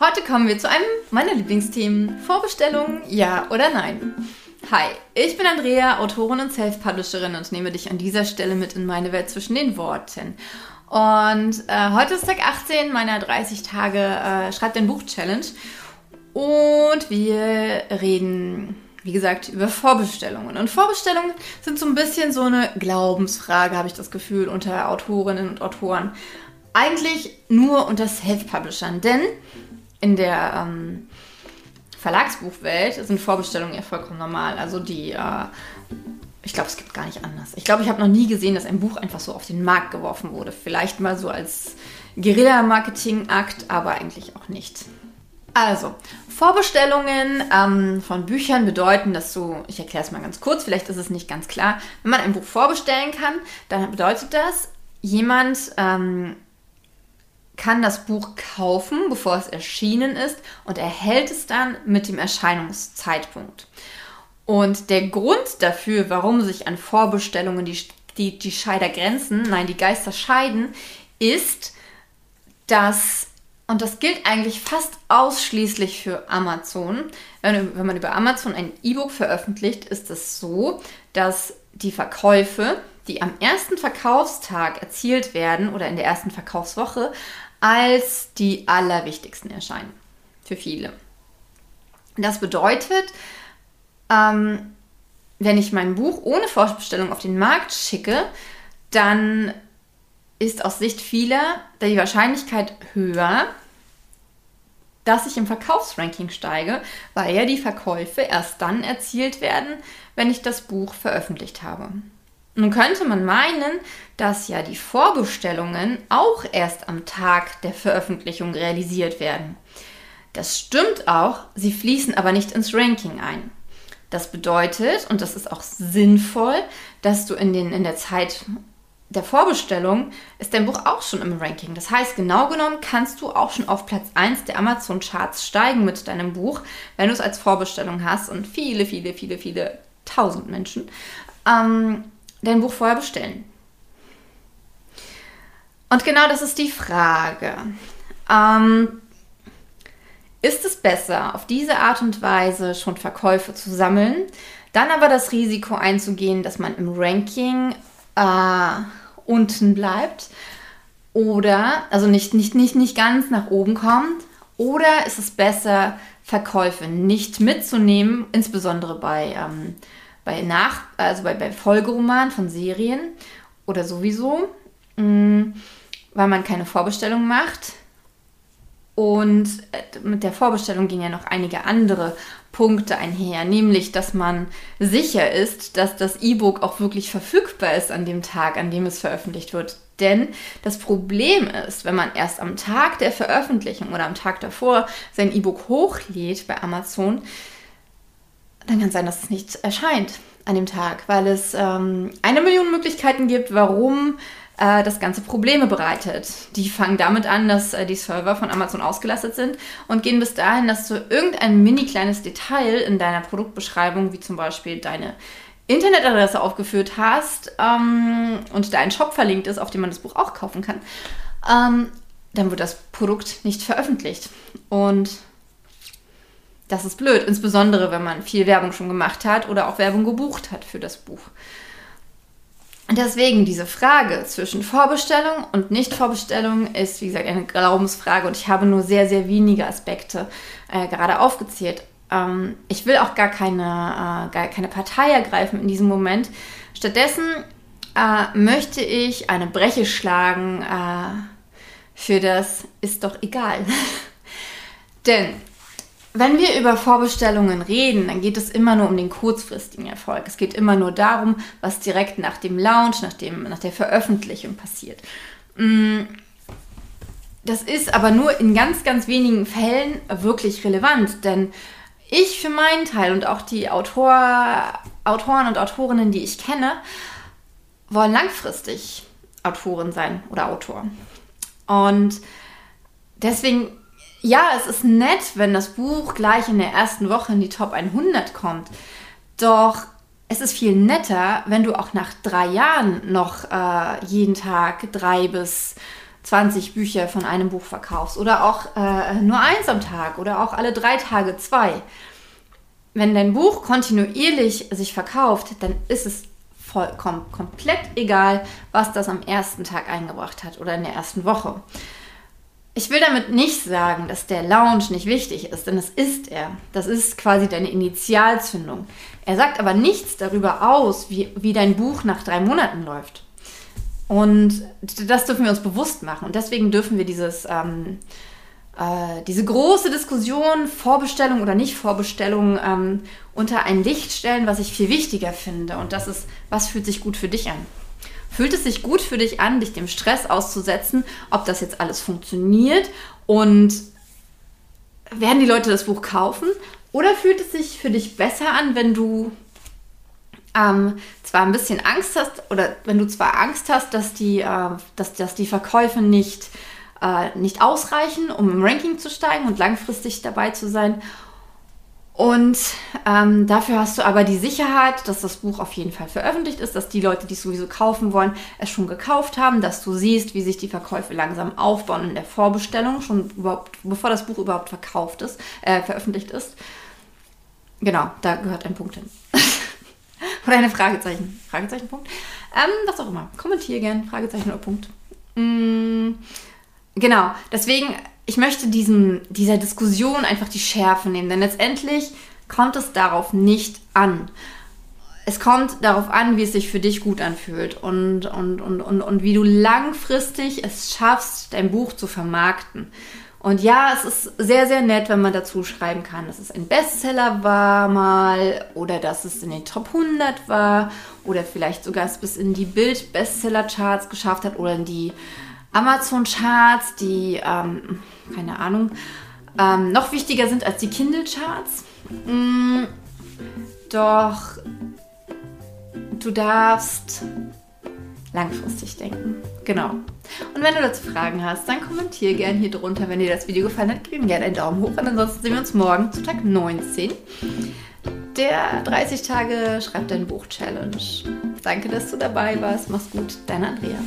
Heute kommen wir zu einem meiner Lieblingsthemen, Vorbestellungen, ja oder nein. Hi, ich bin Andrea, Autorin und Self-Publisherin und nehme dich an dieser Stelle mit in meine Welt zwischen den Worten. Und heute ist Tag 18 meiner 30 Tage Schreib dein Buch Challenge und wir reden, wie gesagt, über Vorbestellungen. Und Vorbestellungen sind so ein bisschen so eine Glaubensfrage, habe ich das Gefühl, unter Autorinnen und Autoren. Eigentlich nur unter Self-Publishern, denn in der Verlagsbuchwelt sind Vorbestellungen ja vollkommen normal. Also ich glaube, es gibt gar nicht anders. Ich glaube, ich habe noch nie gesehen, dass ein Buch einfach so auf den Markt geworfen wurde. Vielleicht mal so als Guerilla-Marketing-Akt, aber eigentlich auch nicht. Also, Vorbestellungen von Büchern bedeuten, dass du, ich erkläre es mal ganz kurz, vielleicht ist es nicht ganz klar, wenn man ein Buch vorbestellen kann, dann bedeutet das, jemand kann das Buch kaufen, bevor es erschienen ist und erhält es dann mit dem Erscheinungszeitpunkt. Und der Grund dafür, warum sich an Vorbestellungen die Scheider grenzen, nein, die Geister scheiden, ist, dass, und das gilt eigentlich fast ausschließlich für Amazon, wenn man über Amazon ein E-Book veröffentlicht, ist es so, dass die Verkäufe, die am ersten Verkaufstag erzielt werden oder in der ersten Verkaufswoche, als die allerwichtigsten erscheinen für viele. Das bedeutet, wenn ich mein Buch ohne Vorbestellung auf den Markt schicke, dann ist aus Sicht vieler die Wahrscheinlichkeit höher, dass ich im Verkaufsranking steige, weil ja die Verkäufe erst dann erzielt werden, wenn ich das Buch veröffentlicht habe. Nun könnte man meinen, dass ja die Vorbestellungen auch erst am Tag der Veröffentlichung realisiert werden. Das stimmt auch, sie fließen aber nicht ins Ranking ein. Das bedeutet, und das ist auch sinnvoll, dass du in der Zeit der Vorbestellung ist dein Buch auch schon im Ranking. Das heißt, genau genommen kannst du auch schon auf Platz 1 der Amazon-Charts steigen mit deinem Buch, wenn du es als Vorbestellung hast und viele, viele, viele, viele tausend Menschen dein Buch vorher bestellen. Und genau das ist die Frage. Ist es besser, auf diese Art und Weise schon Verkäufe zu sammeln, dann aber das Risiko einzugehen, dass man im Ranking unten bleibt oder also nicht ganz nach oben kommt? Oder ist es besser, Verkäufe nicht mitzunehmen, insbesondere bei Folgeromanen von Serien oder sowieso, weil man keine Vorbestellung macht? Und mit der Vorbestellung gehen ja noch einige andere Punkte einher, nämlich, dass man sicher ist, dass das E-Book auch wirklich verfügbar ist an dem Tag, an dem es veröffentlicht wird. Denn das Problem ist, wenn man erst am Tag der Veröffentlichung oder am Tag davor sein E-Book hochlädt bei Amazon, dann kann es sein, dass es nicht erscheint an dem Tag, weil es 1 Million Möglichkeiten gibt, warum das Ganze Probleme bereitet. Die fangen damit an, dass die Server von Amazon ausgelastet sind und gehen bis dahin, dass du irgendein mini kleines Detail in deiner Produktbeschreibung, wie zum Beispiel deine Internetadresse aufgeführt hast und da ein Shop verlinkt ist, auf dem man das Buch auch kaufen kann, dann wird das Produkt nicht veröffentlicht. Und das ist blöd, insbesondere wenn man viel Werbung schon gemacht hat oder auch Werbung gebucht hat für das Buch. Deswegen diese Frage zwischen Vorbestellung und Nichtvorbestellung ist, wie gesagt, eine Glaubensfrage und ich habe nur sehr, sehr wenige Aspekte gerade aufgezählt. Ich will auch gar keine Partei ergreifen in diesem Moment. Stattdessen möchte ich eine Breche schlagen für das ist doch egal. Denn wenn wir über Vorbestellungen reden, dann geht es immer nur um den kurzfristigen Erfolg. Es geht immer nur darum, was direkt nach dem Launch, nach der Veröffentlichung passiert. Das ist aber nur in ganz, ganz wenigen Fällen wirklich relevant, denn ich für meinen Teil und auch die Autoren und Autorinnen, die ich kenne, wollen langfristig Autoren sein oder Autor. Und deswegen, ja, es ist nett, wenn das Buch gleich in der ersten Woche in die Top 100 kommt. Doch es ist viel netter, wenn du auch nach 3 Jahren noch jeden Tag 3 bis 20 Bücher von einem Buch verkaufst oder auch nur eins am Tag oder auch alle 3 Tage 2. Wenn dein Buch kontinuierlich sich verkauft, dann ist es vollkommen komplett egal, was das am ersten Tag eingebracht hat oder in der ersten Woche. Ich will damit nicht sagen, dass der Launch nicht wichtig ist, denn das ist er. Das ist quasi deine Initialzündung. Er sagt aber nichts darüber aus, wie dein Buch nach 3 Monaten läuft. Und das dürfen wir uns bewusst machen. Und deswegen dürfen wir diese große Diskussion, Vorbestellung oder Nicht-Vorbestellung, unter ein Licht stellen, was ich viel wichtiger finde. Und das ist, was fühlt sich gut für dich an? Fühlt es sich gut für dich an, dich dem Stress auszusetzen, ob das jetzt alles funktioniert und werden die Leute das Buch kaufen? Oder fühlt es sich für dich besser an, wenn du zwar ein bisschen Angst hast, oder wenn du zwar Angst hast, dass die Verkäufe nicht ausreichen, um im Ranking zu steigen und langfristig dabei zu sein. Und dafür hast du aber die Sicherheit, dass das Buch auf jeden Fall veröffentlicht ist, dass die Leute, die es sowieso kaufen wollen, es schon gekauft haben, dass du siehst, wie sich die Verkäufe langsam aufbauen in der Vorbestellung, schon bevor das Buch überhaupt veröffentlicht ist. Genau, da gehört ein Punkt hin. Oder eine Fragezeichen. Fragezeichen, Punkt. Was auch immer. Kommentiere gern. Fragezeichen oder Punkt. Genau. Deswegen, ich möchte dieser Diskussion einfach die Schärfe nehmen. Denn letztendlich kommt es darauf nicht an. Es kommt darauf an, wie es sich für dich gut anfühlt. Und wie du langfristig es schaffst, dein Buch zu vermarkten. Und ja, es ist sehr, sehr nett, wenn man dazu schreiben kann, dass es ein Bestseller war mal oder dass es in den Top 100 war oder vielleicht sogar es bis in die Bild-Bestseller-Charts geschafft hat oder in die Amazon-Charts, die, keine Ahnung, noch wichtiger sind als die Kindle-Charts. Doch du darfst langfristig denken. Genau. Und wenn du dazu Fragen hast, dann kommentier gerne hier drunter. Wenn dir das Video gefallen hat, gib mir gerne einen Daumen hoch. Und ansonsten sehen wir uns morgen zu Tag 19 der 30 Tage Schreib dein Buch Challenge. Danke, dass du dabei warst. Mach's gut. Deine Andrea.